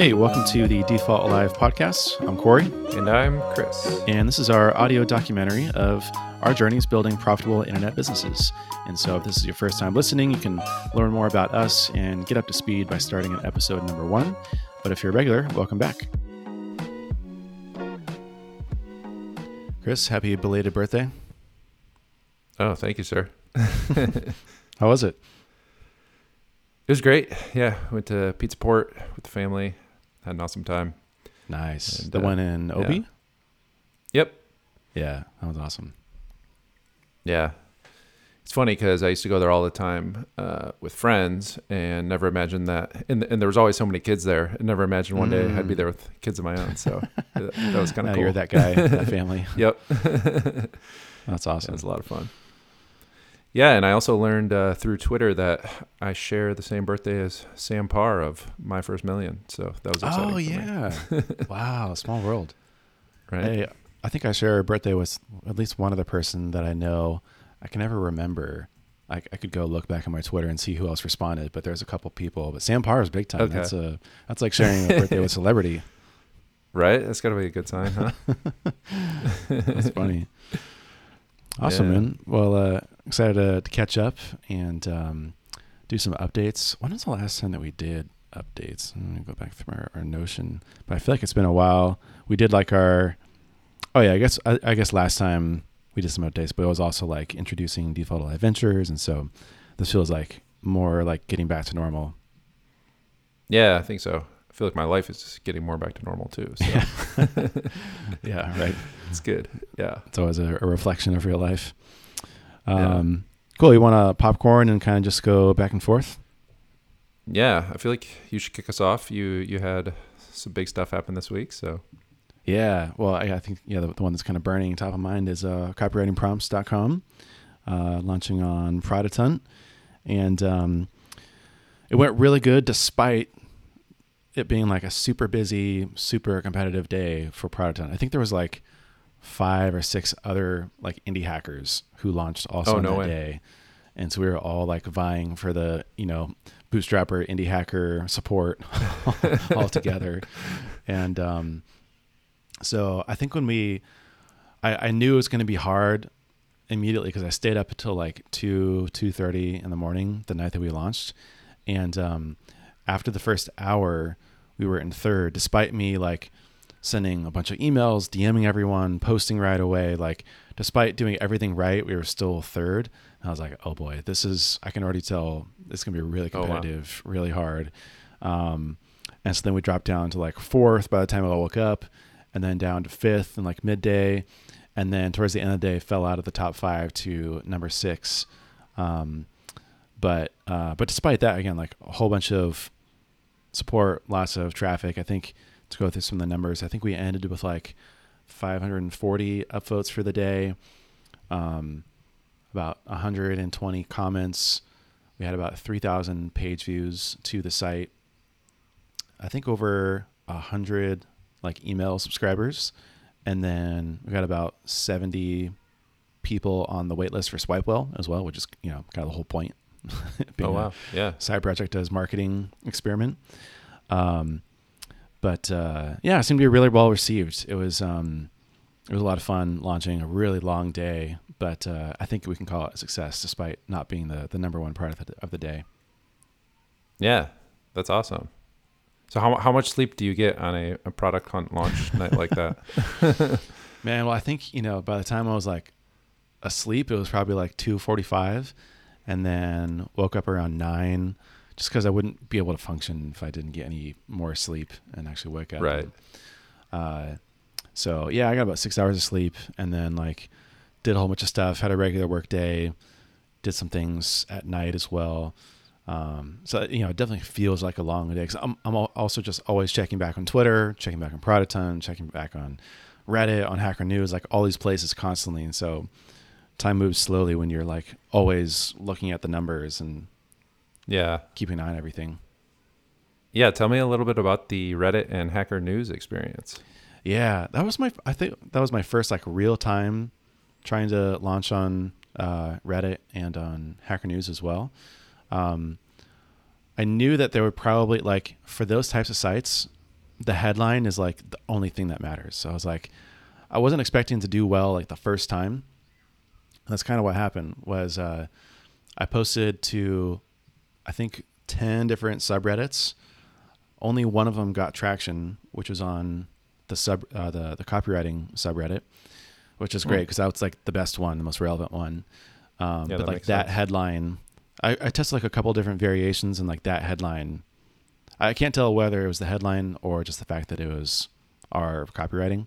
Hey, welcome to the Default Alive podcast. I'm Corey. And I'm Chris. And this is our audio documentary of our journeys building profitable internet businesses. And so if this is your first time listening, you can learn more about us and get up to speed by starting at episode number 1. But if you're a regular, welcome back. Chris, happy belated birthday. Oh, thank you, sir. How was it? It was great. Yeah, went to Pizza Port with the family. Had an awesome time. Nice. And, the one in Obi? Yeah. Yep. Yeah, that was awesome. Yeah. It's funny because I used to go there all the time with friends and never imagined that. And there was always so many kids there. I never imagined one day I'd be there with kids of my own. So that was kind of cool. You're that guy, that family. Yep. That's awesome. It was a lot of fun. Yeah, and I also learned through Twitter that I share the same birthday as Sam Parr of My First Million. So that was exciting. Oh, yeah. Wow, small world. Right. I think I share a birthday with at least one other person that I know. I can never remember. I could go look back on my Twitter and see who else responded, but there's a couple people. But Sam Parr is big time. Okay. That's like sharing a birthday with a celebrity. Right? That's got to be a good sign, huh? That's funny. Awesome, yeah. Man. Well, excited to catch up and do some updates. When was the last time that we did updates? I'm going to go back through our Notion, but I feel like it's been a while. We did like our, I guess last time we did some updates, but it was also like introducing Default Alive Ventures. And so this feels like more like getting back to normal. Yeah, I think so. I feel like my life is getting more back to normal too. So. Yeah. Yeah, right. It's good. Yeah. It's always a reflection of real life. Yeah. Cool. You want to popcorn and kind of just go back and forth? Yeah. I feel like you should kick us off. You had some big stuff happen this week, so. Yeah. Well, I think, the one that's kind of burning top of mind is copywritingproms.com, launching on Product Hunt. And it went really good despite it being like a super busy, super competitive day for Product Hunt. I think there was like 5 or 6 other like indie hackers who launched also day. And so we were all like vying for the, bootstrapper indie hacker support all together. And so I think when I knew it was going to be hard immediately because I stayed up until like 2:30 in the morning, the night that we launched. And after the first hour, we were in third, despite me like sending a bunch of emails, DMing everyone, posting right away. Like despite doing everything right, we were still third. And I was like, oh boy, I can already tell it's going to be really competitive, really hard. And so then we dropped down to like fourth by the time I woke up and then down to fifth and like midday. And then towards the end of the day, fell out of the top 5 to number 6. But despite that, again, like a whole bunch of support, lots of traffic. I think to go through some of the numbers, I think we ended with like 540 upvotes for the day, about 120 comments. We had about 3,000 page views to the site. I think over 100 like email subscribers. And then we got about 70 people on the wait list for SwipeWell as well, which is, kind of the whole point. Yeah. Side project as marketing experiment. It seemed to be really well received. It was a lot of fun launching a really long day, but I think we can call it a success despite not being the number one part of the day. Yeah, that's awesome. So how much sleep do you get on a Product Hunt launch night like that? Man, well, I think, by the time I was like asleep, it was probably like 2:45 and then woke up around 9. Just because I wouldn't be able to function if I didn't get any more sleep and actually wake up. Right. I got about 6 hours of sleep and then like did a whole bunch of stuff, had a regular work day, did some things at night as well. It definitely feels like a long day because I'm also just always checking back on Twitter, checking back on Product Hunt, checking back on Reddit, on Hacker News, like all these places constantly. And so time moves slowly when you're like always looking at the numbers and keeping an eye on everything. Yeah, tell me a little bit about the Reddit and Hacker News experience. Yeah, I think that was my first like real time trying to launch on Reddit and on Hacker News as well. I knew that there would probably like for those types of sites, the headline is like the only thing that matters. So I was like, I wasn't expecting to do well like the first time. That's kind of what happened was I posted to, I think, 10 different subreddits. Only one of them got traction, which was on the copywriting subreddit, which is great because that was like the best one, the most relevant one. But like that headline, I tested like a couple different variations, and like that headline, I can't tell whether it was the headline or just the fact that it was our copywriting,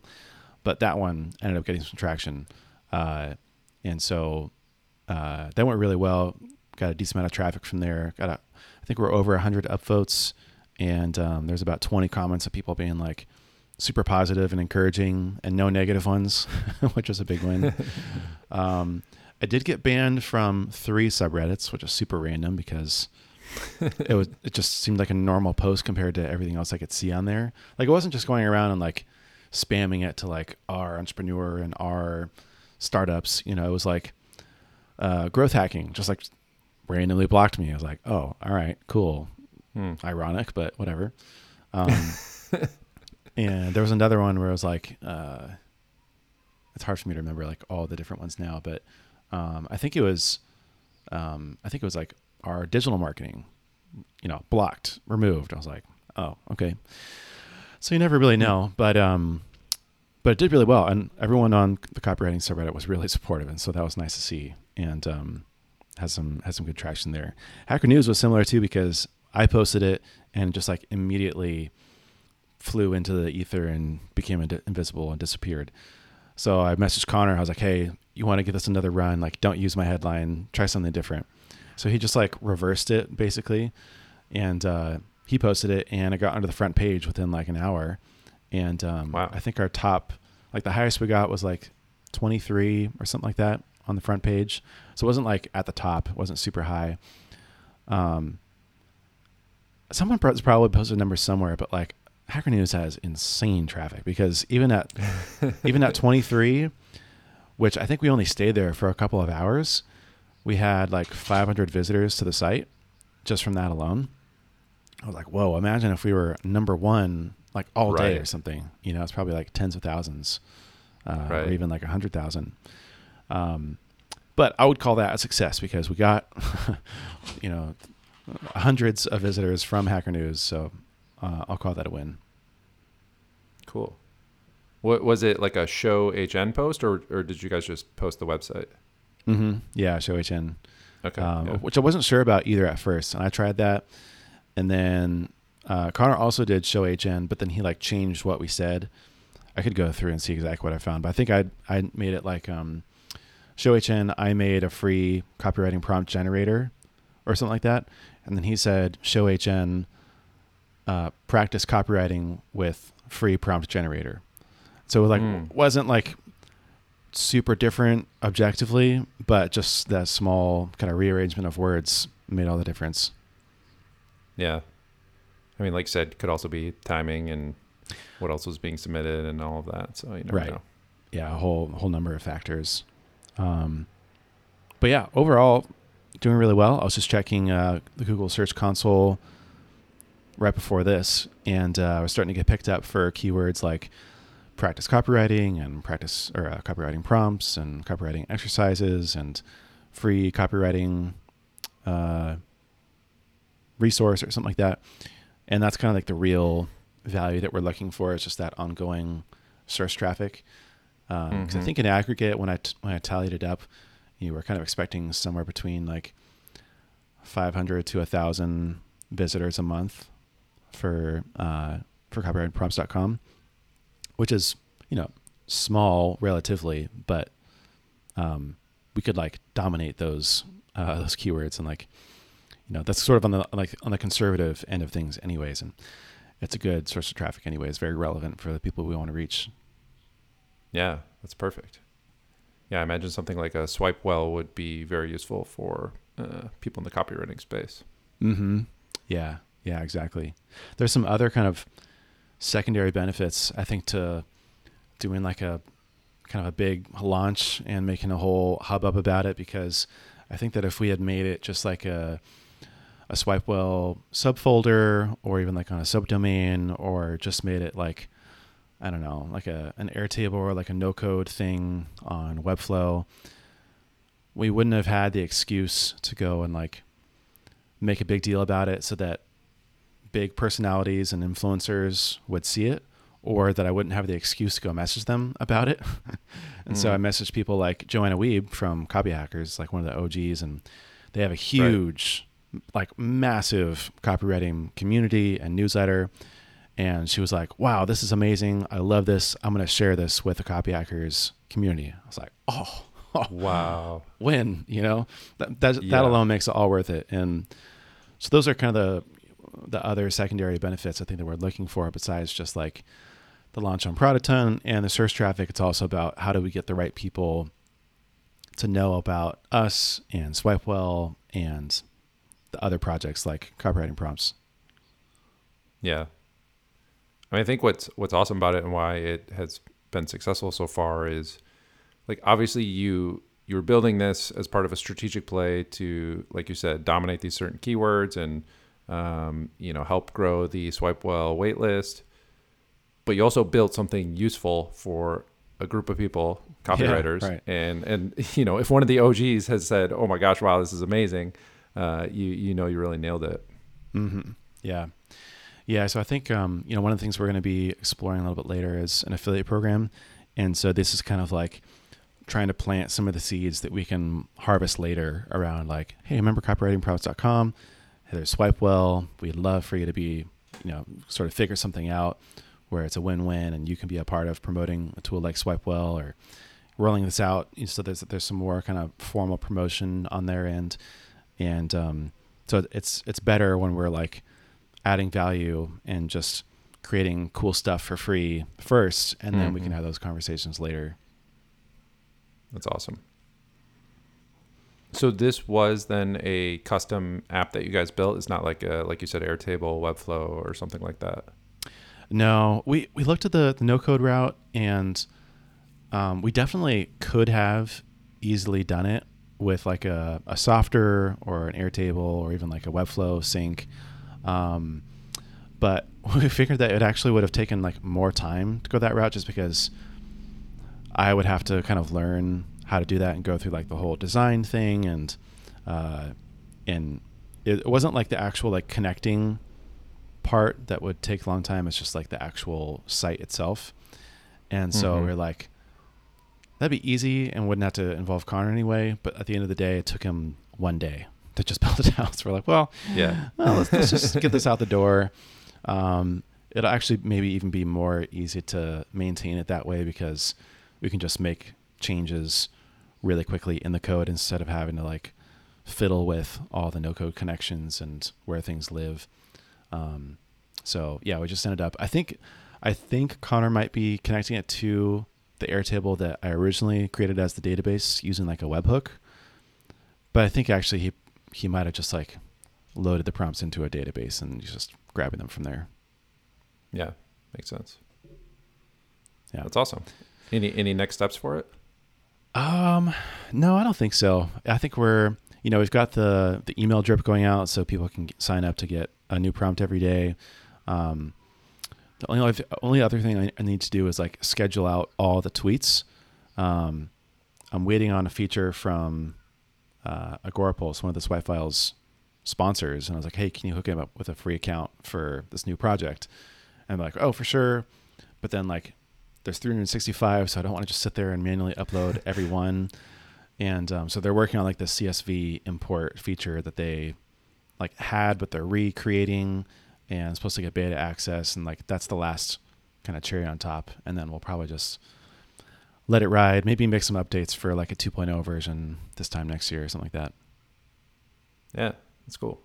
but that one ended up getting some traction. And so that went really well. Got a decent amount of traffic from there. I think we're over 100 upvotes, and there's about 20 comments of people being like super positive and encouraging, and no negative ones, which was a big win. I did get banned from 3 subreddits, which is super random because it just seemed like a normal post compared to everything else I could see on there. Like, it wasn't just going around and like spamming it to like our entrepreneur and our startups, you know. It was like growth hacking just like randomly blocked me. I was like, oh, all right, cool. Ironic, but whatever. And there was another one where I was like, it's hard for me to remember like all the different ones now, but I think it was like our digital marketing, you know, blocked, removed. I was like, oh, okay. So you never really know, but it did really well. And everyone on the copywriting subreddit was really supportive. And so that was nice to see, and has some good traction there. Hacker News was similar too, because I posted it and just like immediately flew into the ether and became invisible and disappeared. So I messaged Connor. I was like, hey, you want to give this another run? Like, don't use my headline, try something different. So he just like reversed it basically. And he posted it, and it got onto the front page within like an hour. And wow. I think our top, like the highest we got was like 23 or something like that on the front page. So it wasn't like at the top, it wasn't super high. Someone probably posted numbers somewhere, but like Hacker News has insane traffic, because even at 23, which I think we only stayed there for a couple of hours, we had like 500 visitors to the site just from that alone. I was like, whoa, imagine if we were number one like all day or something, you know. It's probably like tens of thousands, or even like 100,000. But I would call that a success, because we got, you know, hundreds of visitors from Hacker News. So I'll call that a win. Cool. What was it, like a show HN post, or did you guys just post the website? Mm-hmm. Yeah, show HN. Okay. Which I wasn't sure about either at first, and I tried that, and then Connor also did show HN, but then he like changed what we said. I could go through and see exactly what I found, but I think I made it like show HN. I made a free copywriting prompt generator or something like that, and then he said show HN. Practice copywriting with free prompt generator. So it was like wasn't like super different objectively, but just that small kind of rearrangement of words made all the difference. Yeah, I mean, like you said, could also be timing and what else was being submitted and all of that. So you never know. Yeah, a whole number of factors. But yeah, overall doing really well. I was just checking the Google Search Console right before this, and I was starting to get picked up for keywords like practice copywriting and copywriting prompts and copywriting exercises and free copywriting resource or something like that. And that's kind of like the real value that we're looking for, is just that ongoing search traffic. Because I think in aggregate, when I tallied it up, you were kind of expecting somewhere between like 500 to 1,000 visitors a month for copywritingproms.com, which is, you know, small relatively, but we could like dominate those keywords, and like, you know, that's sort of on the conservative end of things anyways, and it's a good source of traffic anyways, very relevant for the people we want to reach. Yeah, that's perfect. Yeah, I imagine something like a SwipeWell would be very useful for people in the copywriting space. Mm-hmm. Yeah, exactly. There's some other kind of secondary benefits, I think, to doing like a kind of a big launch and making a whole hubbub about it, because I think that if we had made it just like a a SwipeWell subfolder or even like on a subdomain, or just made it like, I don't know, like an Airtable or like a no code thing on Webflow, we wouldn't have had the excuse to go and like make a big deal about it so that big personalities and influencers would see it, or that I wouldn't have the excuse to go message them about it. And so I messaged people like Joanna Wiebe from Copyhackers, like one of the OGs, and they have a huge, like massive copywriting community and newsletter. And she was like, wow, this is amazing. I love this. I'm going to share this with the Copyhackers community. I was like, oh wow. Win, you know, that alone makes it all worth it. And so those are kind of the other secondary benefits I think that we're looking for, besides just like the launch on Product Hunt and the search traffic. It's also about how do we get the right people to know about us and SwipeWell and the other projects like Copywriting Prompts. Yeah. I mean, I think what's awesome about it and why it has been successful so far is, like, obviously you were building this as part of a strategic play to, like you said, dominate these certain keywords and help grow the SwipeWell waitlist, but you also built something useful for a group of people, copywriters, and if one of the OGs has said, "Oh my gosh, wow, this is amazing," you really nailed it. Mm-hmm. Yeah. So I think one of the things we're going to be exploring a little bit later is an affiliate program, and so this is kind of like trying to plant some of the seeds that we can harvest later around, like, hey, remember copywritingprompts.com? There's SwipeWell. We'd love for you to be, sort of figure something out where it's a win-win and you can be a part of promoting a tool like SwipeWell or rolling this out. So there's some more kind of formal promotion on their end. And so it's better when we're like adding value and just creating cool stuff for free first, and then we can have those conversations later. That's awesome. So this was then a custom app that you guys built. It's not like like you said, Airtable, Webflow, or something like that. No, we looked at the no code route, and we definitely could have easily done it with like a softer or an Airtable or even like a Webflow sync. But we figured that it actually would have taken like more time to go that route, just because I would have to kind of learn how to do that and go through like the whole design thing, and it wasn't like the actual like connecting part that would take a long time. It's just like the actual site itself. And so we're like, that'd be easy and wouldn't have to involve Connor anyway. But at the end of the day, it took him one day to just build it out. So we're like, let's just get this out the door. It'll actually maybe even be more easy to maintain it that way, because we can just make changes really quickly in the code instead of having to like fiddle with all the no code connections and where things live. We just ended up, I think Connor might be connecting it to the Airtable that I originally created as the database using like a webhook, but I think actually he might've just like loaded the prompts into a database and just grabbing them from there. Yeah. Makes sense. Yeah. That's awesome. Any next steps for it? No, I don't think so. I think we're, we've got the email drip going out so people can sign up to get a new prompt every day. The only other thing I need to do is like schedule out all the tweets. I'm waiting on a feature from Agorapulse, one of the SwipeWell's sponsors. And I was like, hey, can you hook him up with a free account for this new project? And I'm like, oh, for sure. But then like, there's 365, so I don't want to just sit there and manually upload every one. And so they're working on like the CSV import feature that they like had, but they're recreating, and it's supposed to get beta access. And like, that's the last kind of cherry on top. And then we'll probably just let it ride, maybe make some updates for like a 2.0 version this time next year or something like that. Yeah, that's cool.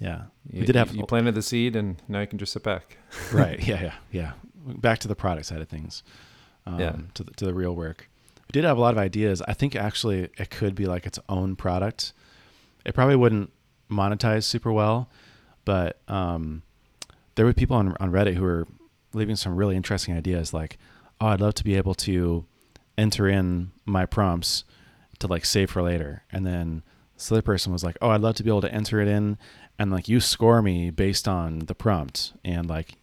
Yeah. You planted the seed and now you can just sit back. Right. Yeah. Back to the product side of things, to the real work. We did have a lot of ideas. I think actually it could be like its own product. It probably wouldn't monetize super well, but there were people on Reddit who were leaving some really interesting ideas, like, oh, I'd love to be able to enter in my prompts to like save for later. And then so the person was like, oh, I'd love to be able to enter it in and like you score me based on the prompt, and like,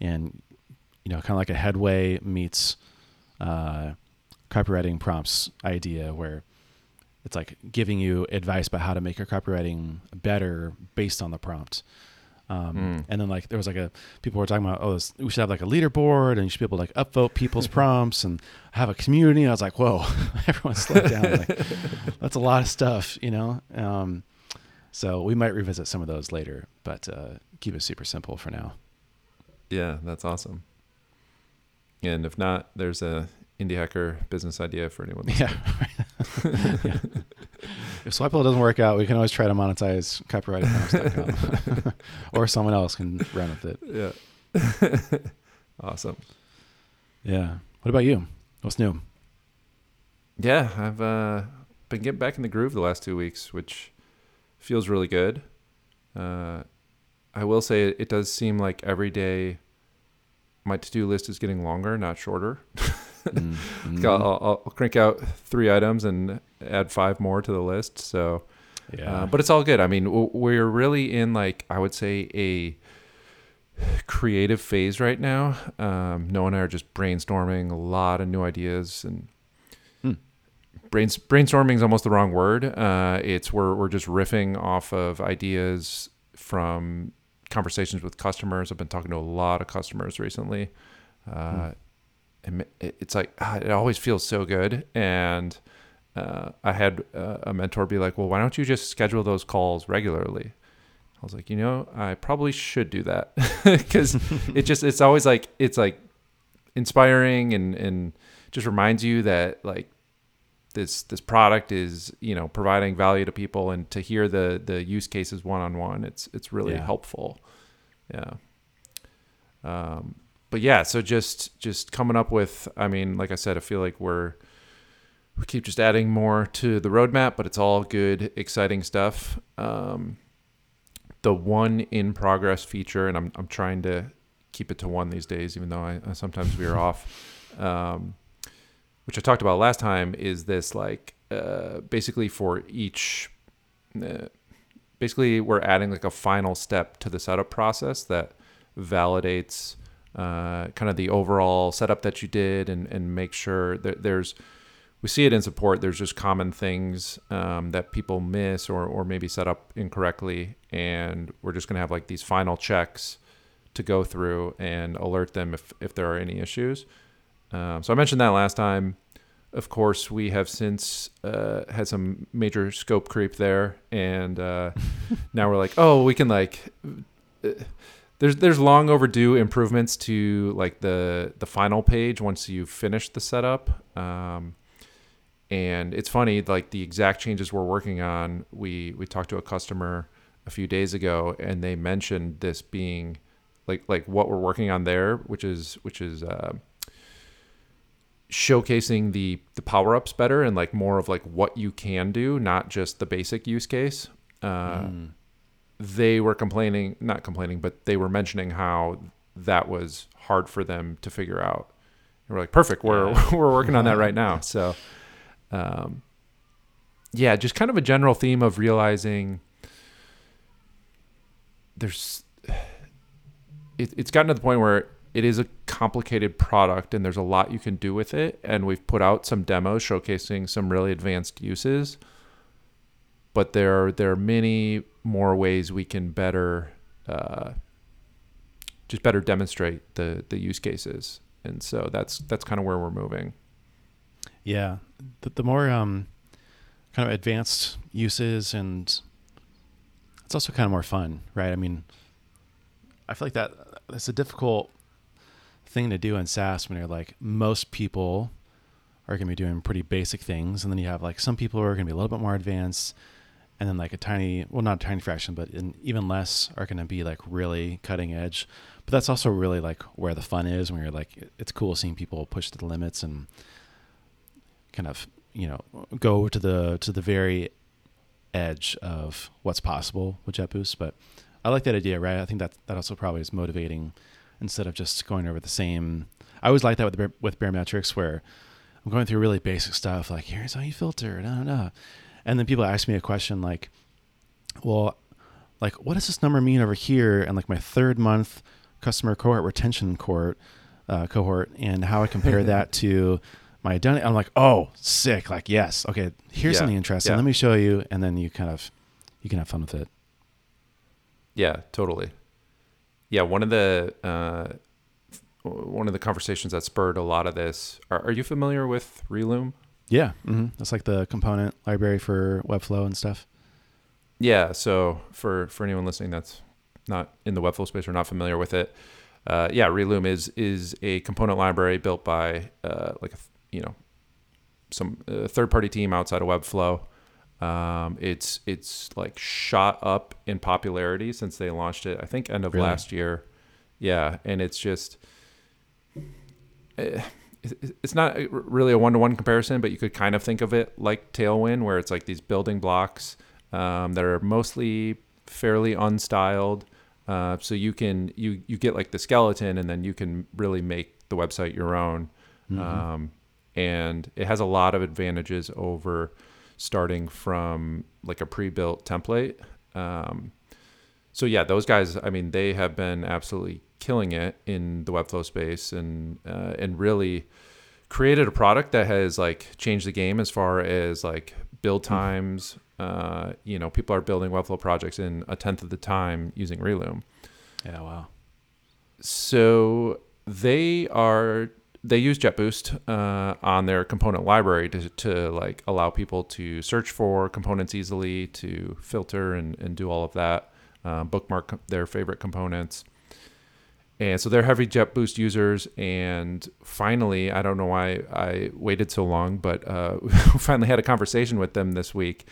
and you know, kind of like a headway meets copywriting prompts idea, where it's like giving you advice about how to make your copywriting better based on the prompt. And then like there was like a, people were talking about, oh, this, we should have like a leaderboard and you should be able to like upvote people's prompts and have a community. And I was like, whoa, everyone slowed down. Like, that's a lot of stuff, you know? So we might revisit some of those later, but keep it super simple for now. Yeah, that's awesome. And if not, there's a indie hacker business idea for anyone listening. Yeah. Yeah. If SwipeWell doesn't work out, we can always try to monetize copyrightingproms.com or someone else can run with it. Yeah. Awesome. Yeah. What about you? What's new? Yeah, I've been getting back in the groove the last 2 weeks, which feels really good. I will say it does seem like every day my to-do list is getting longer, not shorter. Mm-hmm. I'll crank out 3 items and add 5 more to the list. So, yeah, but it's all good. I mean, we're really in like, I would say, a creative phase right now. Noah and I are just brainstorming a lot of new ideas, and brainstorming is almost the wrong word. It's we're just riffing off of ideas from conversations with customers. I've been talking to a lot of customers recently. And it's like, it always feels so good. And I had a mentor be like, well, why don't you just schedule those calls regularly? I was like, you know, I probably should do that, because it's always like, it's like inspiring and just reminds you that like this product is, you know, providing value to people, and to hear the use cases one-on-one, it's really helpful. Yeah. But yeah, so just coming up with, I mean, like I said, I feel like we keep just adding more to the roadmap, but it's all good, exciting stuff. The one in progress feature, and I'm trying to keep it to one these days, even though I sometimes veer off, which I talked about last time, is this like basically for each, basically we're adding like a final step to the setup process that validates kind of the overall setup that you did, and make sure that we see it in support. There's just common things that people miss or maybe set up incorrectly. And we're just going to have like these final checks to go through and alert them if there are any issues. So I mentioned that last time. Of course, we have since had some major scope creep there. And now we're like, oh, we can like... There's long overdue improvements to like the final page once you've finished the setup. And it's funny, like the exact changes we're working on, we talked to a customer a few days ago, and they mentioned this being like what we're working on there, which is showcasing the power-ups better, and like more of like what you can do, not just the basic use case. They were they were mentioning how that was hard for them to figure out. And we're like, perfect. We're working on that right now. So, yeah, just kind of a general theme of realizing it's gotten to the point where it is a complicated product and there's a lot you can do with it. And we've put out some demos showcasing some really advanced uses, but there are many more ways we can better demonstrate the use cases. And so that's kind of where we're moving. Yeah. The more kind of advanced uses, and it's also kind of more fun, right? I mean, I feel like that's a difficult thing to do in SaaS, when you're like, most people are going to be doing pretty basic things, and then you have like some people who are going to be a little bit more advanced, and then like not a tiny fraction, but even less are going to be like really cutting edge. But that's also really like where the fun is, when you're like, it's cool seeing people push to the limits and kind of, you know, go to the very edge of what's possible with JetBoost. But I like that idea, right? I think that also probably is motivating, instead of just going over the same. I always like that with Baremetrics, where I'm going through really basic stuff, like here's how you filter, and then people ask me a question like, well, like, what does this number mean over here? And like my third month customer cohort, retention cohort, and how I compare that to my done. I'm like, oh, sick. Like, yes. Okay. Here's something interesting. Yeah. Let me show you. And then you kind of, you can have fun with it. Yeah, totally. Yeah. One of the conversations that spurred a lot of this, are you familiar with Relume? Yeah. Mm-hmm. That's like the component library for Webflow and stuff. Yeah. So for anyone listening that's not in the Webflow space or not familiar with it, Relume is a component library built by some third-party team outside of Webflow. It's like shot up in popularity since they launched it, I think end of last year. Yeah. And it's just, it's not really a one-to-one comparison, but you could kind of think of it like Tailwind, where it's like these building blocks that are mostly fairly unstyled. So you get like the skeleton, and then you can really make the website your own. Mm-hmm. And it has a lot of advantages over starting from like a pre-built template. So yeah, those guys, I mean, they have been absolutely killing it in the Webflow space, and really created a product that has like changed the game as far as like build times. Mm-hmm. People are building Webflow projects in 1/10 of the time using Relume. Yeah. Wow. So they use JetBoost on their component library to like allow people to search for components easily, to filter and do all of that, bookmark their favorite components. And so they're heavy JetBoost users. And finally, I don't know why I waited so long, but we finally had a conversation with them this week.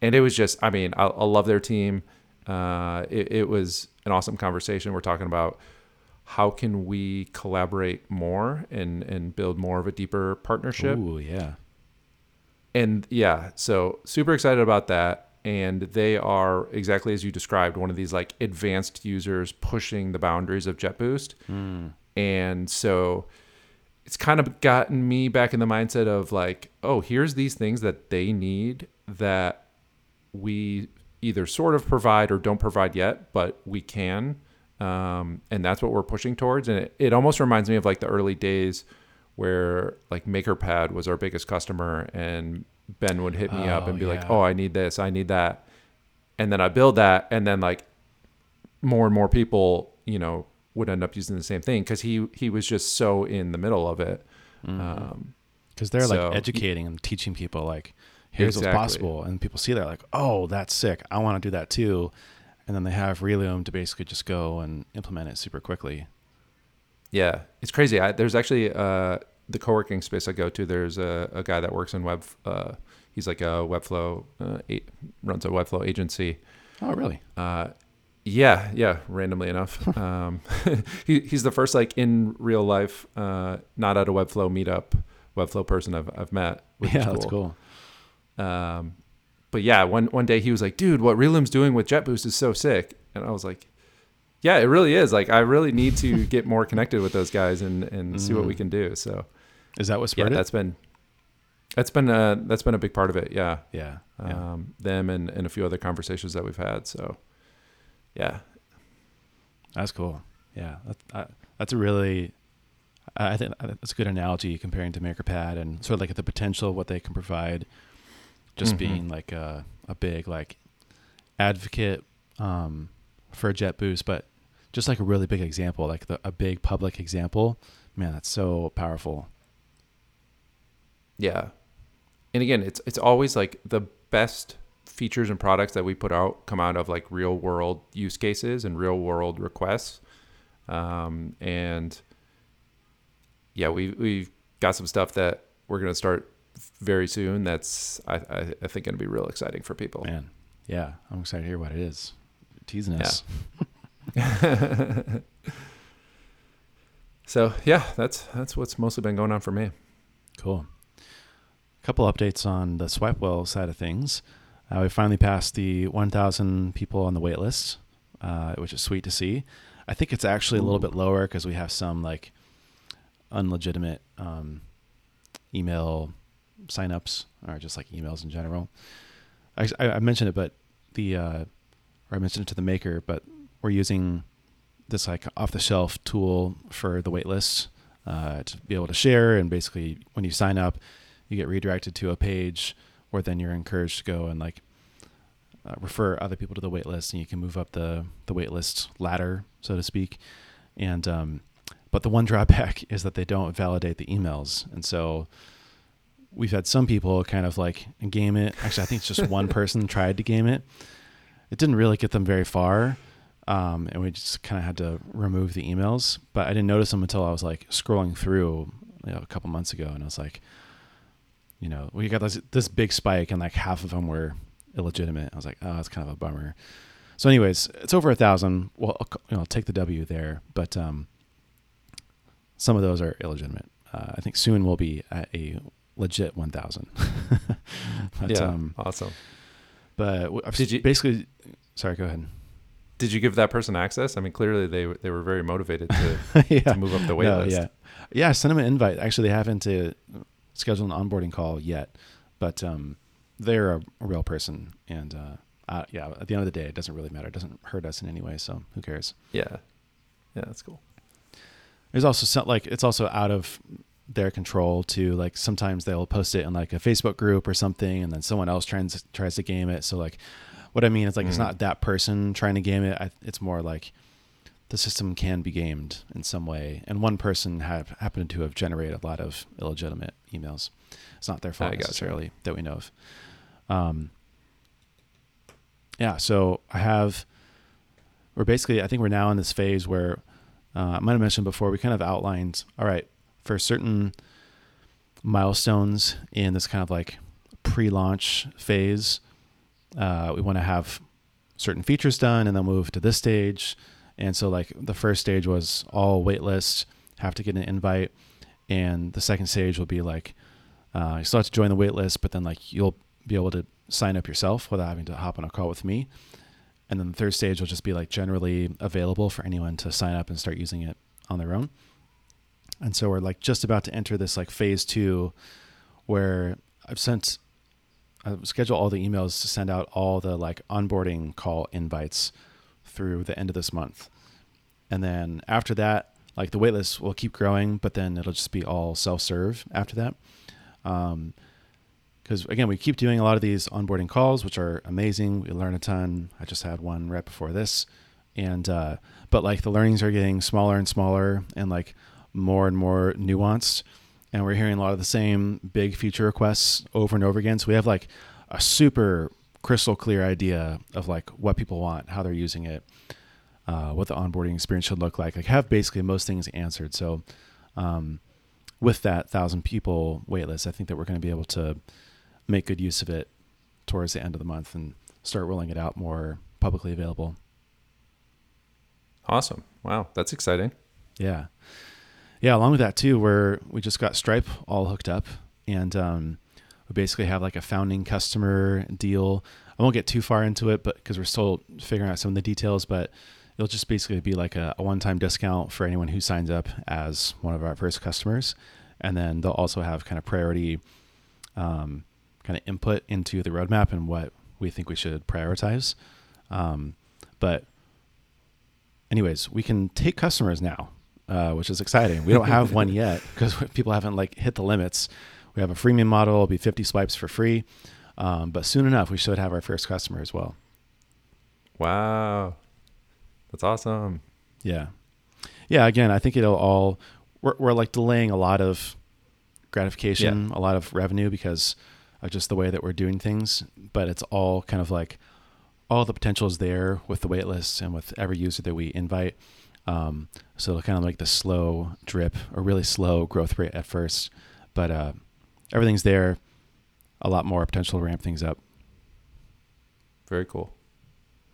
And it was just, I mean, I love their team. It was an awesome conversation. We're talking about how can we collaborate more and build more of a deeper partnership. Ooh, yeah. And yeah, so super excited about that. And they are, exactly as you described, one of these like advanced users pushing the boundaries of JetBoost. Mm. And so it's kind of gotten me back in the mindset of like, oh, here's these things that they need that we either sort of provide or don't provide yet, but we can. And that's what we're pushing towards. And it almost reminds me of like the early days where like MakerPad was our biggest customer, and Ben would hit me up and be like, oh, I need this, I need that. And then I build that. And then like more and more people, would end up using the same thing. Cause he was just so in the middle of it. Mm-hmm. Cause they're like educating and teaching people like, here's what's possible. And people see that like, oh, that's sick. I want to do that too. And then they have Relume to basically just go and implement it super quickly. Yeah, it's crazy. There's actually the co-working space I go to. There's a guy that works in web. He's like a Webflow, runs a Webflow agency. Oh, really? Yeah. Randomly enough, he's the first like in real life, not at a Webflow meetup, Webflow person I've met. Yeah, that's cool. But yeah, one day he was like, dude, what Relume's doing with JetBoost is so sick. And I was like, yeah, it really is. Like, I really need to get more connected with those guys and see what we can do. So is that what spurred it? That's been a big part of it. Yeah. Yeah. Them and a few other conversations that we've had. So yeah. That's cool. Yeah. That's a really, I think that's a good analogy comparing to MakerPad and sort of like the potential of what they can provide. Just being like a big like advocate for JetBoost, but just like a really big example, like a big public example, man, that's so powerful. Yeah. And again, it's always like the best features and products that we put out come out of like real world use cases and real world requests. And yeah, we've got some stuff that we're going to start very soon that's I think gonna be real exciting for people, man. Yeah, I'm excited to hear what it is. You're teasing us. Yeah. So yeah, that's what's mostly been going on for me. Cool. A couple updates on the SwipeWell side of things. We finally passed the 1,000 people on the wait list, which is sweet to see. I think it's actually a little bit lower because we have some like unlegitimate email signups, or just like emails in general. I mentioned it, but the or I mentioned it to the maker, but we're using this like off-the-shelf tool for the waitlist to be able to share. And basically, when you sign up, you get redirected to a page where then you're encouraged to go and like refer other people to the waitlist, and you can move up the waitlist ladder, so to speak. And but the one drawback is that they don't validate the emails, and so we've had some people kind of like game it. Actually, I think it's just one person tried to game it. It didn't really get them very far. And we just kind of had to remove the emails, but I didn't notice them until I was like scrolling through, you know, a couple months ago. And I was like, you know, we got this big spike and like half of them were illegitimate. I was like, oh, that's kind of a bummer. So anyways, it's over 1,000. Well, I'll take the W there, but, some of those are illegitimate. I think soon we'll be at a legit 1,000. Yeah, awesome. But sorry, go ahead. Did you give that person access? I mean, clearly they were very motivated to, to move up the wait list. Yeah, I sent them an invite. Actually, they haven't scheduled an onboarding call yet, but they're a real person. And at the end of the day, it doesn't really matter. It doesn't hurt us in any way, so who cares? Yeah, that's cool. There's also it's also out of their control to like, sometimes they'll post it in like a Facebook group or something, and then someone else tries to game it. So like, what I mean is like, it's not that person trying to game it. It's more like the system can be gamed in some way. And one person happened to have generated a lot of illegitimate emails. It's not their fault necessarily that we know of. So I think we're now in this phase where, I might've mentioned before, we kind of outlined, all right, for certain milestones in this kind of like pre-launch phase, we want to have certain features done and then move to this stage. And so like the first stage was all waitlist, have to get an invite. And the second stage will be like, you still have to join the waitlist, but then like you'll be able to sign up yourself without having to hop on a call with me. And then the third stage will just be like generally available for anyone to sign up and start using it on their own. And so we're like just about to enter this like phase 2, where I schedule all the emails to send out all the like onboarding call invites through the end of this month. And then after that, like the waitlist will keep growing, but then it'll just be all self-serve after that. Because again, we keep doing a lot of these onboarding calls, which are amazing. We learn a ton. I just had one right before this. And, but like the learnings are getting smaller and smaller and like more and more nuanced. And we're hearing a lot of the same big feature requests over and over again. So we have like a super crystal clear idea of like what people want, how they're using it, what the onboarding experience should look like. Like have basically most things answered. So with that 1,000 people waitlist, I think that we're going to be able to make good use of it towards the end of the month and start rolling it out more publicly available. Awesome. Wow. That's exciting. Yeah. Yeah, along with that too, we just got Stripe all hooked up, and we basically have like a founding customer deal. I won't get too far into it, but because we're still figuring out some of the details, but it'll just basically be like a one-time discount for anyone who signs up as one of our first customers, and then they'll also have kind of priority, kind of input into the roadmap and what we think we should prioritize. But, anyways, we can take customers now. Which is exciting. We don't have one yet because people haven't like hit the limits. We have a freemium model. It'll be 50 swipes for free. But soon enough, we should have our first customer as well. Wow. That's awesome. Yeah. Yeah. Again, I think we're like delaying a lot of gratification, a lot of revenue because of just the way that we're doing things, but it's all kind of like all the potential is there with the wait lists and with every user that we invite. So it'll kind of like the slow drip or really slow growth rate at first, but, everything's there, a lot more potential to ramp things up. Very cool.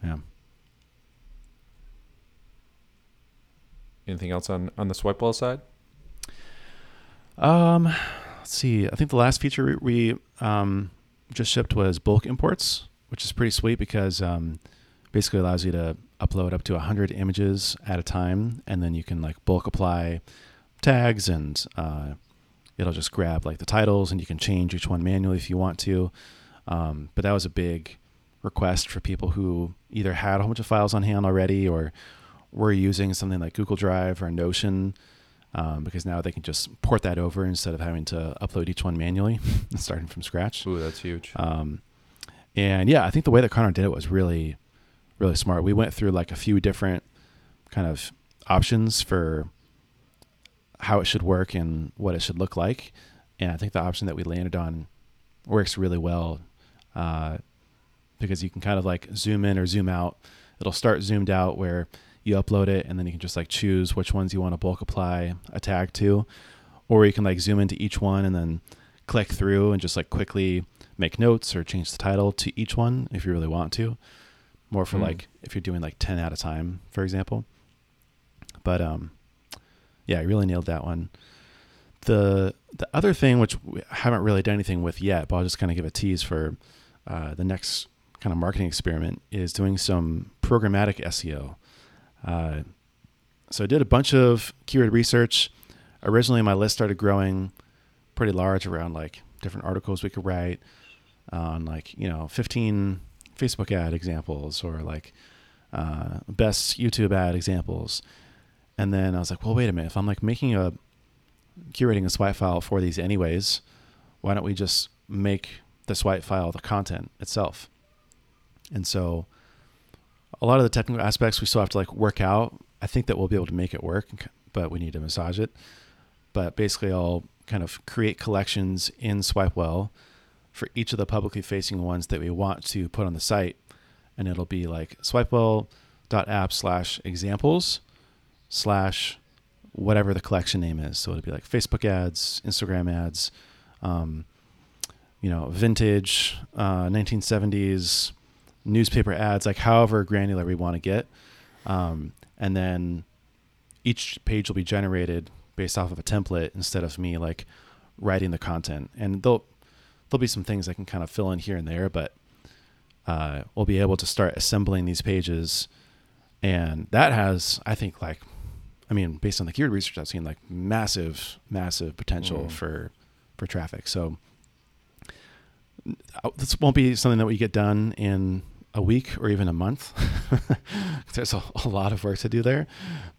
Yeah. Anything else on the SwipeWell side? Let's see. I think the last feature we just shipped was bulk imports, which is pretty sweet because, basically allows you to upload up to 100 images at a time, and then you can like bulk apply tags, and it'll just grab like the titles, and you can change each one manually if you want to. But that was a big request for people who either had a whole bunch of files on hand already or were using something like Google Drive or Notion, because now they can just port that over instead of having to upload each one manually and starting from scratch. Ooh, that's huge. And yeah, I think the way that Connor did it was really, really smart. We went through like a few different kind of options for how it should work and what it should look like. And I think the option that we landed on works really well, because you can kind of like zoom in or zoom out. It'll start zoomed out where you upload it and then you can just like choose which ones you want to bulk apply a tag to, or you can like zoom into each one and then click through and just like quickly make notes or change the title to each one if you really want to. More for like if you're doing like 10 at a time, for example. But yeah, I really nailed that one. The other thing, which we haven't really done anything with yet, but I'll just kind of give a tease for the next kind of marketing experiment, is doing some programmatic SEO. So I did a bunch of keyword research. Originally, my list started growing pretty large around like different articles we could write on, like, you know, 15 Facebook ad examples or like best YouTube ad examples. And then I was like, well, wait a minute. If I'm like making a curating a swipe file for these anyways, why don't we just make the swipe file the content itself? And so a lot of the technical aspects we still have to like work out. I think that we'll be able to make it work, but we need to massage it. But basically I'll kind of create collections in SwipeWell for each of the publicly facing ones that we want to put on the site. And it'll be like swipewell.app/examples/ whatever the collection name is. So it'll be like Facebook ads, Instagram ads, you know, vintage, 1970s, newspaper ads, like however granular we want to get. And then each page will be generated based off of a template instead of me like writing the content. And there'll be some things I can kind of fill in here and there, but we'll be able to start assembling these pages. And that has, I think, like, I mean, based on the keyword research I've seen, like massive potential for traffic. So this won't be something that we get done in a week or even a month. There's a lot of work to do there,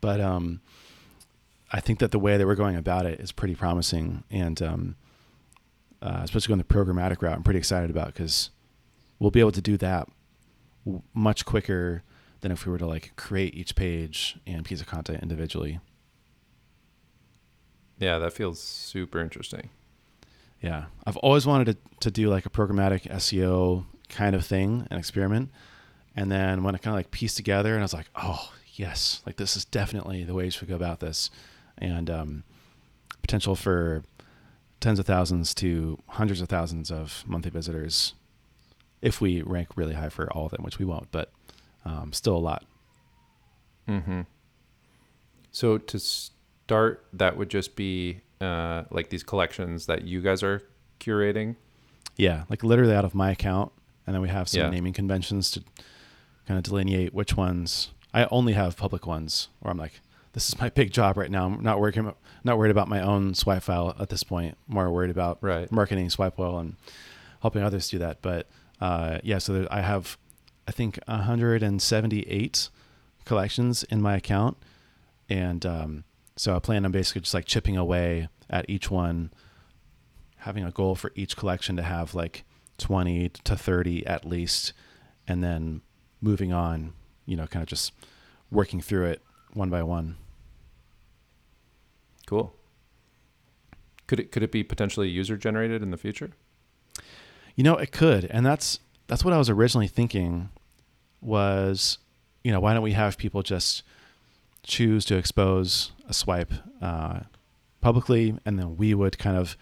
but I think that the way that we're going about it is pretty promising, and especially going the programmatic route, I'm pretty excited about, because we'll be able to do that much quicker than if we were to like create each page and piece of content individually. Yeah, that feels super interesting. Yeah. I've always wanted to do like a programmatic SEO kind of thing, an experiment. And then when I kind of like pieced together and I was like, oh yes, like this is definitely the way we should go about this. And potential for tens of thousands to hundreds of thousands of monthly visitors if we rank really high for all of them, which we won't, but still a lot. Mm-hmm. So to start, that would just be like these collections that you guys are curating? Yeah, like literally out of my account. And then we have some naming conventions to kind of delineate which ones. I only have public ones where I'm like, this is my big job right now. I'm not worried about my own swipe file at this point. More worried about marketing SwipeWell and helping others do that. But yeah, so I have, I think, 178 collections in my account. And so I plan on basically just like chipping away at each one, having a goal for each collection to have like 20 to 30 at least, and then moving on, you know, kind of just working through it one by one. Cool. Could it be potentially user generated in the future? You know, it could. And that's what I was originally thinking was, you know, why don't we have people just choose to expose a swipe publicly, and then we would kind of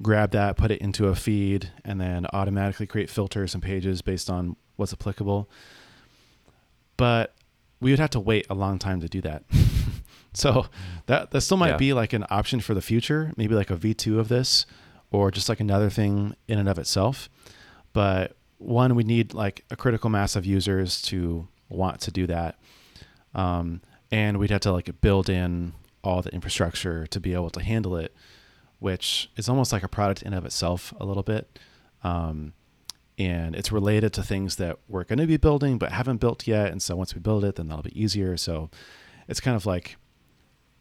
grab that, put it into a feed, and then automatically create filters and pages based on what's applicable. But we would have to wait a long time to do that. So that still might be like an option for the future, maybe like a V2 of this, or just like another thing in and of itself. But one, we need like a critical mass of users to want to do that. And we'd have to like build in all the infrastructure to be able to handle it, which is almost like a product in and of itself a little bit. And it's related to things that we're going to be building but haven't built yet. And so once we build it, then that'll be easier. So it's kind of like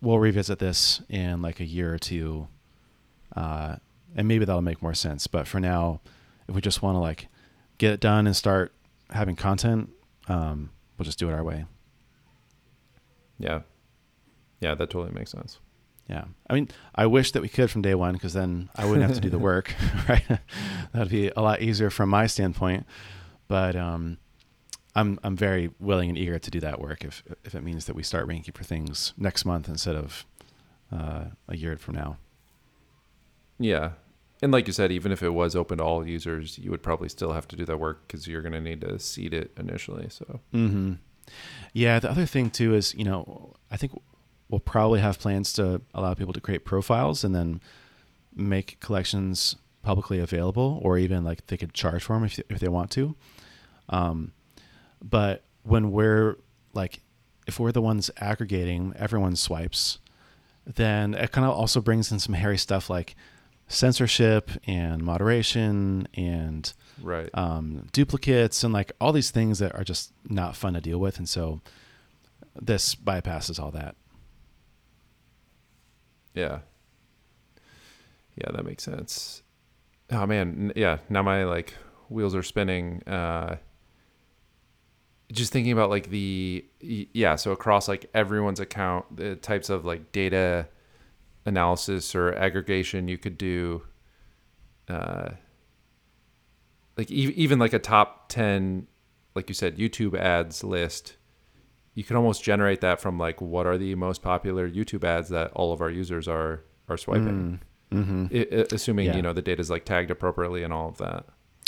we'll revisit this in like a year or two, and maybe that'll make more sense. But for now, if we just want to like get it done and start having content, we'll just do it our way. Yeah. Yeah, that totally makes sense. Yeah. I mean, I wish that we could from day one, because then I wouldn't have to do the work, right? That'd be a lot easier from my standpoint. But I'm very willing and eager to do that work if it means that we start ranking for things next month instead of a year from now. Yeah. And like you said, even if it was open to all users, you would probably still have to do that work because you're going to need to seed it initially. So. Mm-hmm. Yeah. The other thing too is, you know, I think we'll probably have plans to allow people to create profiles and then make collections publicly available, or even like they could charge for them if they want to. But when we're like, if we're the ones aggregating everyone's swipes, then it kind of also brings in some hairy stuff like censorship and moderation and right. Duplicates and like all these things that are just not fun to deal with. And so this bypasses all that. Yeah. Yeah, that makes sense. Oh man. Yeah. Now my like wheels are spinning, just thinking about like the, yeah. So across like everyone's account, the types of like data analysis or aggregation you could do, like even like a top 10, like you said, YouTube ads list, you could almost generate that from like, what are the most popular YouTube ads that all of our users are swiping, mm-hmm. Assuming, yeah. You know, the data is like tagged appropriately and all of that.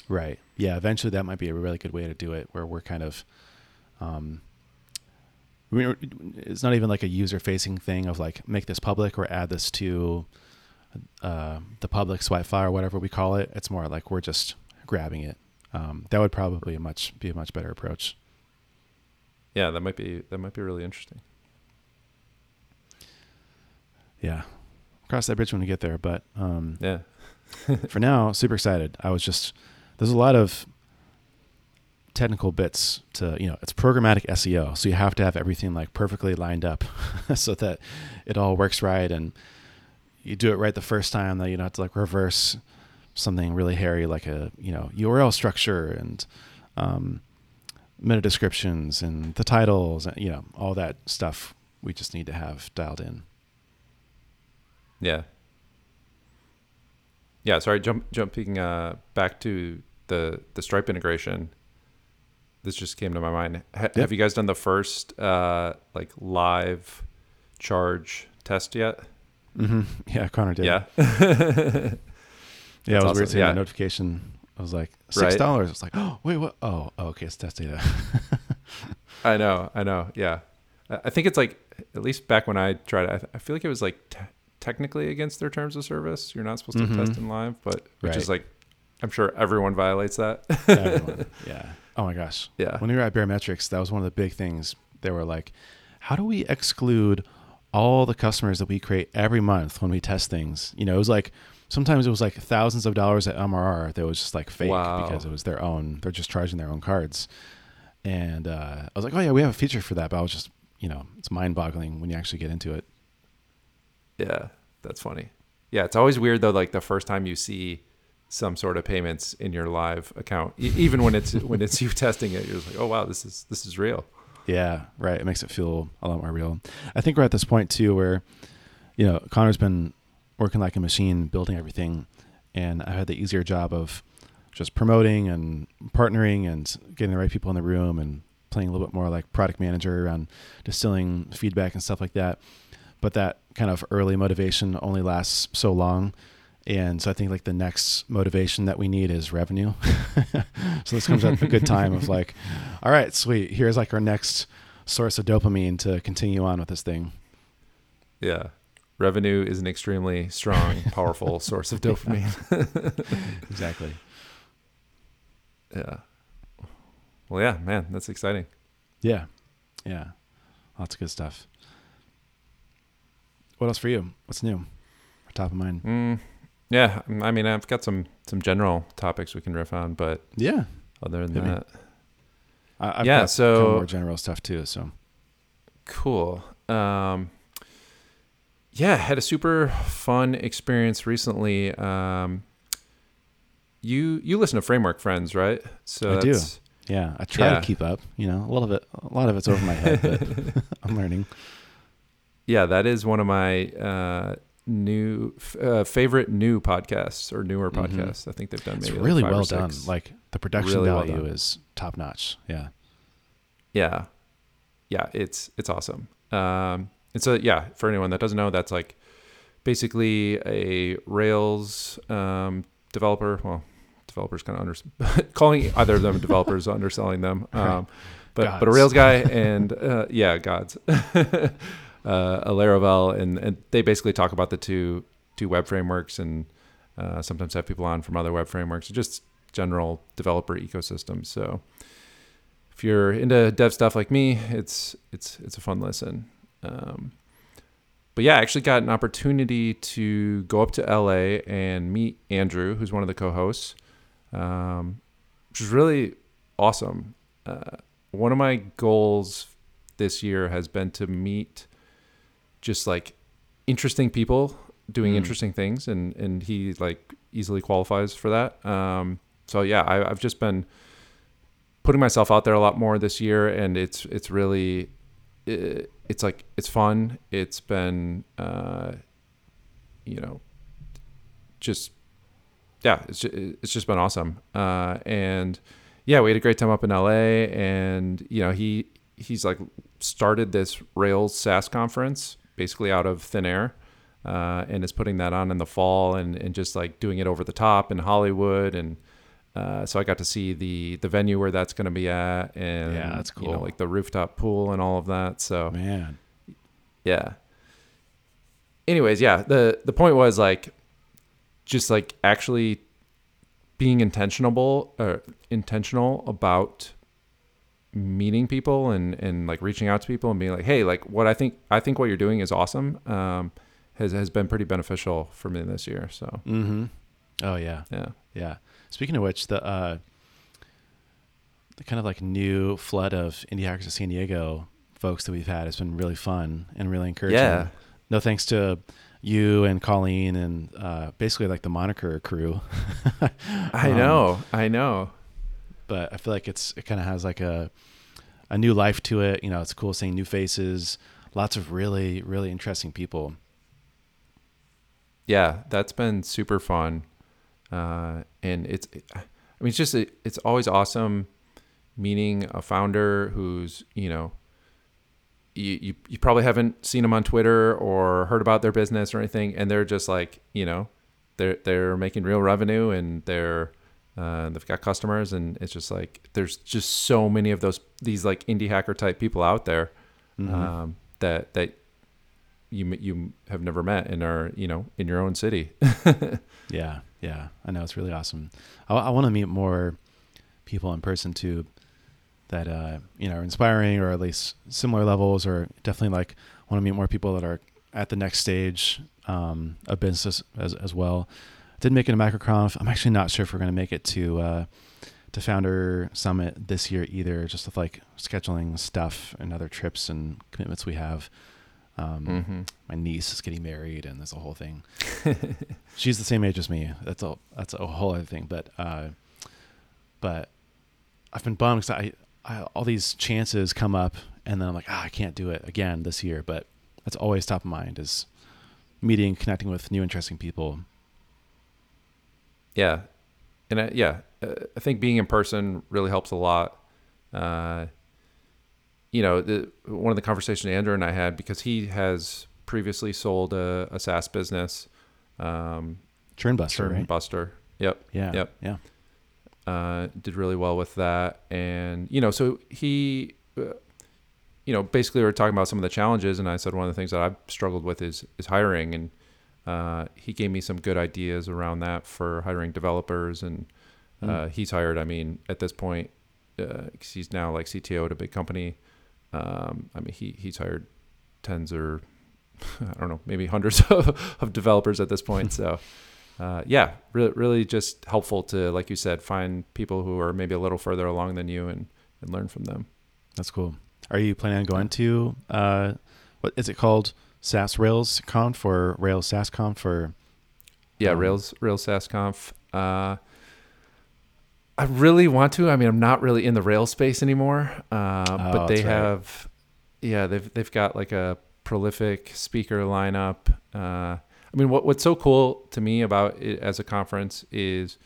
Right. Yeah. Eventually that might be a really good way to do it, where we're kind of, it's not even like a user facing thing of like, make this public or add this to, the public swipe file or whatever we call it. It's more like, we're just grabbing it. That would probably be a much better approach. Yeah. That might be really interesting. Yeah. Cross that bridge when we get there, but, yeah, for now, super excited. There's a lot of technical bits to, you know, it's programmatic SEO. So you have to have everything like perfectly lined up so that it all works right. And you do it right the first time, that you don't have to like reverse something really hairy, like a, you know, URL structure and, meta descriptions and the titles, and, you know, all that stuff we just need to have dialed in. Yeah. Yeah, sorry, jumping back to the Stripe integration. This just came to my mind. Have you guys done the first like live charge test yet? Mm-hmm. Yeah, Connor did. Yeah. Yeah, it was awesome. Weird seeing the notification. I was like, $6. Right? I was like, oh, wait, what? Oh, okay, it's test data. I know. Yeah. I think it's like, at least back when I tried it, I feel like it was like technically against their terms of service. You're not supposed to test in live, but which is like, I'm sure everyone violates that. Everyone. Yeah. Oh my gosh. Yeah. When we were at Baremetrics, that was one of the big things. They were like, how do we exclude all the customers that we create every month when we test things? You know, it was like, sometimes it was like thousands of dollars at MRR that was just like fake because it was their own, they're just charging their own cards. And I was like, oh yeah, we have a feature for that. But I was just, you know, it's mind boggling when you actually get into it. Yeah. That's funny. Yeah. It's always weird though. Like the first time you see some sort of payments in your live account, even when it's, you testing it, you're just like, oh wow, this is real. Yeah. Right. It makes it feel a lot more real. I think we're at this point too, where, you know, Connor's been working like a machine building everything. And I had the easier job of just promoting and partnering and getting the right people in the room and playing a little bit more like product manager around distilling feedback and stuff like that. But that kind of early motivation only lasts so long. And so I think like the next motivation that we need is revenue. So this comes at a good time of like, all right, sweet. Here's like our next source of dopamine to continue on with this thing. Yeah. Revenue is an extremely strong, powerful source of dopamine. Exactly. Yeah. Well, yeah, man, that's exciting. Yeah. Yeah. Lots of good stuff. What else for you? What's new? Top of mind. Yeah, I mean, I've got some general topics we can riff on, but yeah, other than that, I've got some more general stuff too. So cool. Yeah, had a super fun experience recently. You listen to Framework Friends, right? So I do. Yeah, I try to keep up. You know, a lot of it's over my head, but I'm learning. Yeah, that is one of my favorite new podcasts or newer podcasts. Mm-hmm. I think they've done maybe it's really well done. Like the production value is top notch. Yeah, yeah, yeah. It's awesome. And so yeah, for anyone that doesn't know, that's like basically a Rails developer. Well, developers kind of calling either of them developers, underselling them. But a Rails guy and gods, a Laravel, and they basically talk about the two web frameworks and sometimes have people on from other web frameworks, just general developer ecosystem. So if you're into dev stuff like me, it's a fun listen. But yeah, I actually got an opportunity to go up to LA and meet Andrew, who's one of the co-hosts. Which is really awesome. One of my goals this year has been to meet just like interesting people doing interesting things. And he like easily qualifies for that. So yeah, I've just been putting myself out there a lot more this year, and it's really, it's like, it's fun. It's been, just, yeah, it's just been awesome. And yeah, we had a great time up in LA, and he's like started this Rails SaaS conference basically out of thin air, and is putting that on in the fall and just like doing it over the top in Hollywood. And so I got to see the venue where that's going to be at, and yeah, that's cool. Like the rooftop pool and all of that. So man, yeah. Anyways, yeah, the point was like, just like actually being intentional about meeting people and like reaching out to people and being like, hey, like what I think what you're doing is awesome. Has been pretty beneficial for me this year. So, Oh yeah. Yeah. Yeah. Speaking of which, the kind of like new flood of indie hackers of San Diego folks that we've had has been really fun and really encouraging. Yeah. No thanks to you and Colleen and basically like the moniker crew. I know. But I feel like it kind of has like a new life to it. You know, it's cool seeing new faces, lots of really, really interesting people. Yeah, that's been super fun. And it's always awesome meeting a founder who's, you probably haven't seen them on Twitter or heard about their business or anything, and they're just like, they're making real revenue, and they've got customers, and it's just like there's just so many of these like indie hacker type people out there that you have never met and are in your own city. yeah, I know, it's really awesome. I want to meet more people in person too. That are inspiring, or at least similar levels, or definitely like want to meet more people that are at the next stage of business as well. Didn't make it to MacroConf. I'm actually not sure if we're going to make it to Founder Summit this year either, just with like scheduling stuff and other trips and commitments we have. My niece is getting married, and there's a whole thing. She's the same age as me. That's a whole other thing. But I've been bummed because I all these chances come up, and then I'm like, I can't do it again this year. But that's always top of mind, is meeting, connecting with new, interesting people. Yeah. And I think being in person really helps a lot. One of the conversations Andrew and I had, because he has previously sold a SaaS business. Churn Buster, right? Churn Buster. Yep. Yeah. Yep. Yeah. Did really well with that. And, so he, basically we were talking about some of the challenges, and I said one of the things that I've struggled with is hiring. And he gave me some good ideas around that for hiring developers. And he's hired, at this point, because he's now like CTO at a big company. He's hired tens or, maybe hundreds of developers at this point. So really just helpful to, like you said, find people who are maybe a little further along than you and learn from them. That's cool. Are you planning on going to, what is it called? SAS Rails Conf or Rails SAS Conf or? Yeah, Rails SAS Conf. I really want to. I mean, I'm not really in the Rails space anymore, but they have, they've got like a prolific speaker lineup. I mean, what's so cool to me about it as a conference is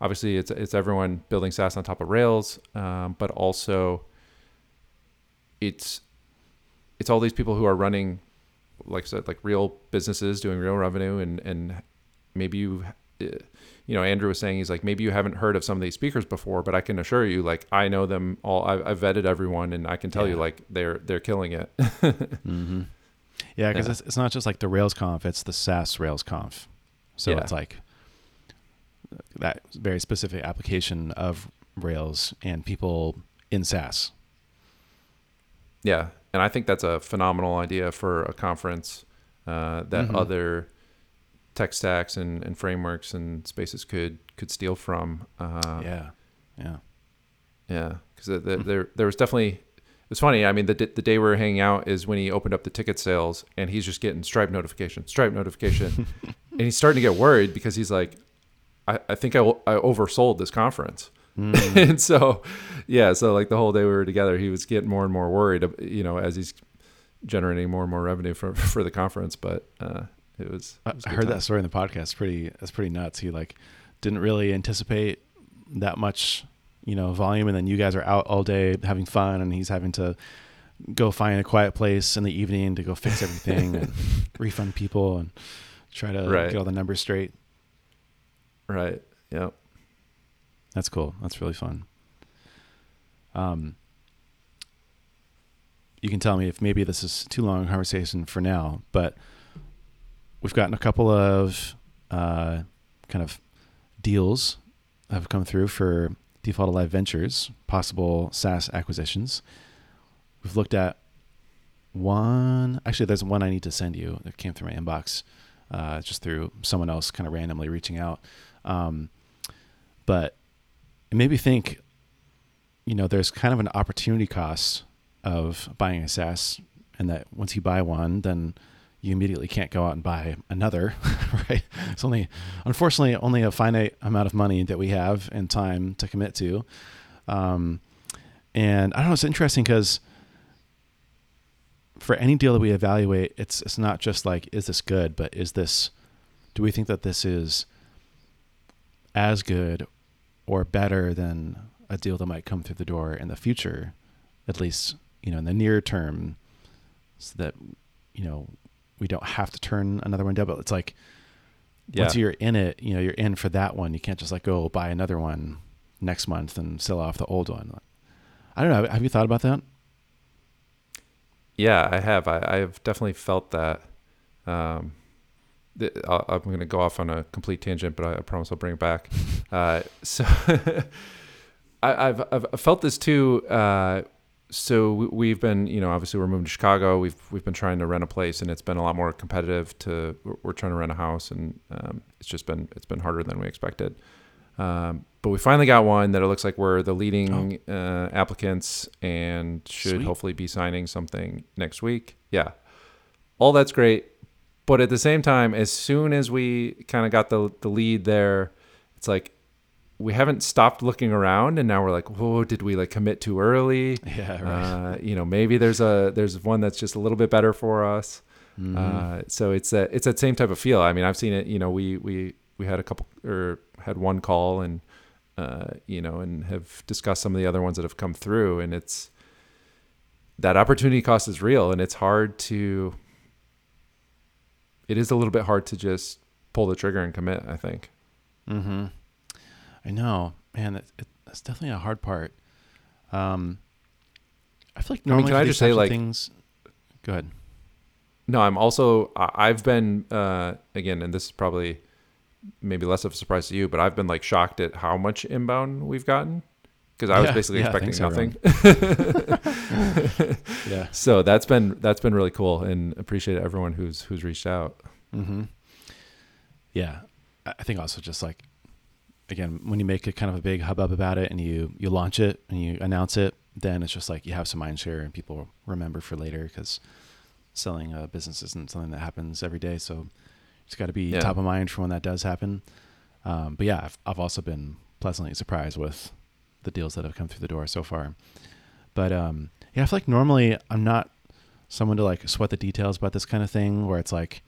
obviously it's everyone building SaaS on top of Rails, but also it's all these people who are running, like I said, like real businesses doing real revenue, and maybe Andrew was saying, he's like, maybe you haven't heard of some of these speakers before, but I can assure you, like, I know them all. I've vetted everyone, and I can tell you, like, they're killing it. Mm-hmm. Yeah, because it's not just like the Rails Conf; it's the SAS Rails Conf. So it's like that very specific application of Rails and people in SAS. Yeah, and I think that's a phenomenal idea for a conference that mm-hmm. other tech stacks and frameworks and spaces could steal from. Because there was definitely, it's funny, I mean, the day we were hanging out is when he opened up the ticket sales, and he's just getting Stripe notification and he's starting to get worried because he's like, I think I oversold this conference. And so like the whole day we were together, he was getting more and more worried, as he's generating more and more revenue for the conference. But It was I heard that story in the podcast. That's pretty nuts. He like didn't really anticipate that much, volume. And then you guys are out all day having fun, and he's having to go find a quiet place in the evening to go fix everything and refund people and try to get all the numbers straight. Right. Yep. That's cool. That's really fun. You can tell me if maybe this is too long a conversation for now, but we've gotten a couple of kind of deals that have come through for Default Alive Ventures, possible SaaS acquisitions. We've looked at one. Actually, there's one I need to send you that came through my inbox just through someone else kind of randomly reaching out. But it made me think, there's kind of an opportunity cost of buying a SaaS, and that once you buy one, then you immediately can't go out and buy another, right? It's unfortunately only a finite amount of money that we have and time to commit to. And I don't know, it's interesting because for any deal that we evaluate, it's not just like, is this good, but do we think that this is as good or better than a deal that might come through the door in the future, at least, in the near term, so that, we don't have to turn another one down, but it's like, once you're in it, you're in for that one. You can't just like go buy another one next month and sell off the old one. I don't know. Have you thought about that? Yeah, I have. I've definitely felt that. I'm going to go off on a complete tangent, but I promise I'll bring it back. So I've felt this too, so we've been, obviously we're moving to Chicago. We've been trying to rent a place, and it's been a lot more competitive. We're trying to rent a house, and it's been harder than we expected. But we finally got one that it looks like we're the leading applicants, and should hopefully be signing something next week. Yeah, all that's great, but at the same time, as soon as we kind of got the lead there, it's like, we haven't stopped looking around, and now we're like, whoa, did we like commit too early? Yeah, right. Maybe there's one that's just a little bit better for us. Mm-hmm. So it's that same type of feel. I mean, I've seen it, we had one call and, and have discussed some of the other ones that have come through, and it's that opportunity cost is real, and it is a little bit hard to just pull the trigger and commit, I think. Mm-hmm. I know, man. It's definitely a hard part. I feel like normally. I mean, can I just say like things? Go ahead. No, I've been again, and this is probably maybe less of a surprise to you, but I've been like shocked at how much inbound we've gotten, because I was basically expecting nothing. Yeah. So that's been really cool, and appreciate everyone who's reached out. Mm-hmm. Yeah. I think also just like, again, when you make a kind of a big hubbub about it and you launch it and you announce it, then it's just like you have some mind share and people remember for later, because selling a business isn't something that happens every day. So it's got to be top of mind for when that does happen. But yeah, I've also been pleasantly surprised with the deals that have come through the door so far. But yeah, I feel like normally I'm not someone to like sweat the details about this kind of thing, where it's like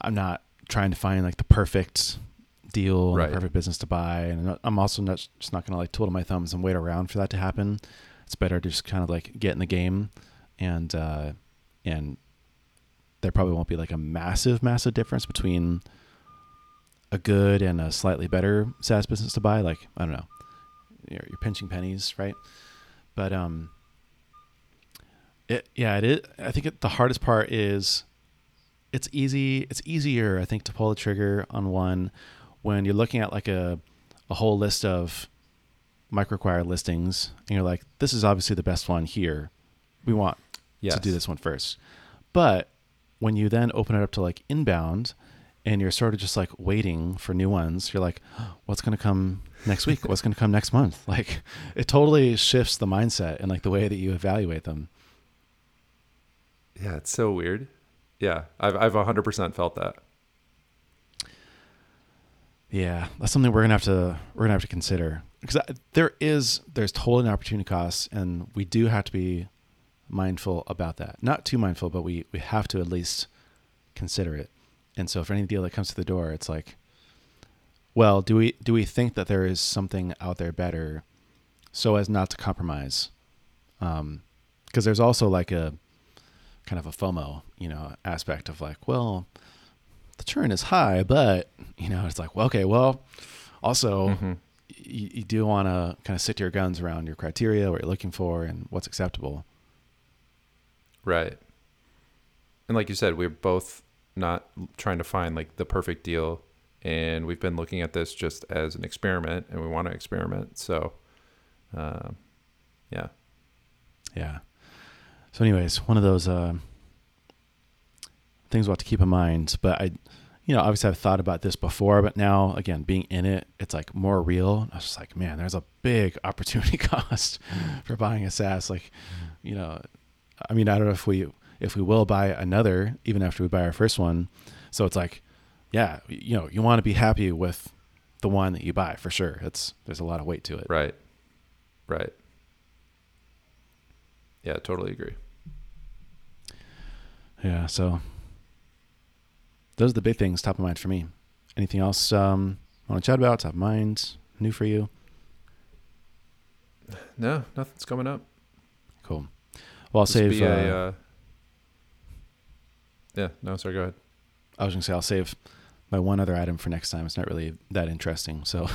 I'm not trying to find like the perfect deal, right, and the perfect business to buy. And I'm also not just not going to like twiddle my thumbs and wait around for that to happen. It's better to just kind of like get in the game, and there probably won't be like a massive difference between a good and a slightly better SaaS business to buy. Like, I don't know, you're pinching pennies, right? But it is. I think the hardest part is it's easy. It's easier, I think, to pull the trigger on one when you're looking at like a whole list of microacquired listings, and you're like, this is obviously the best one here. We want to do this one first. But when you then open it up to like inbound, and you're sort of just like waiting for new ones, you're like, oh, what's going to come next week? What's going to come next month? Like, it totally shifts the mindset and like the way that you evaluate them. Yeah, it's so weird. Yeah, I've 100% felt that. Yeah, that's something we're gonna have to consider, because there's totally an opportunity cost, and we do have to be mindful about that. Not too mindful, but we have to at least consider it. And so, for any deal that comes to the door, it's like, well, do we think that there is something out there better, so as not to compromise? Because there's also like a kind of a FOMO, aspect of like, well, the churn is high, but it's like, well, okay, well, also you do want to kind of sit to your guns around your criteria, what you're looking for, and what's acceptable. Right. And like you said, we're both not trying to find like the perfect deal, and we've been looking at this just as an experiment, and we want to experiment. So, yeah. So anyways, one of those things we'll have to keep in mind. But I, obviously I've thought about this before, but now, again, being in it, it's like more real. I was just like, man, there's a big opportunity cost for buying a SaaS. Like, I mean, I don't know if we will buy another even after we buy our first one. So it's like, yeah, you want to be happy with the one that you buy for sure. There's a lot of weight to it. Right. Yeah, totally agree. Yeah, so those are the big things top of mind for me. Anything else I want to chat about, top of mind, new for you? No, nothing's coming up. Cool. Well, I'll save... yeah, no, sorry, go ahead. I was going to say I'll save my one other item for next time. It's not really that interesting, so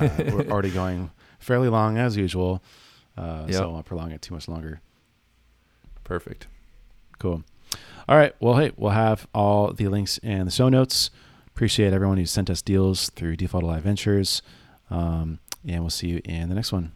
we're already going fairly long as usual, so I won't prolong it too much longer. Perfect. Cool. All right. Well, hey, we'll have all the links in the show notes. Appreciate everyone who sent us deals through Default Alive Ventures. And we'll see you in the next one.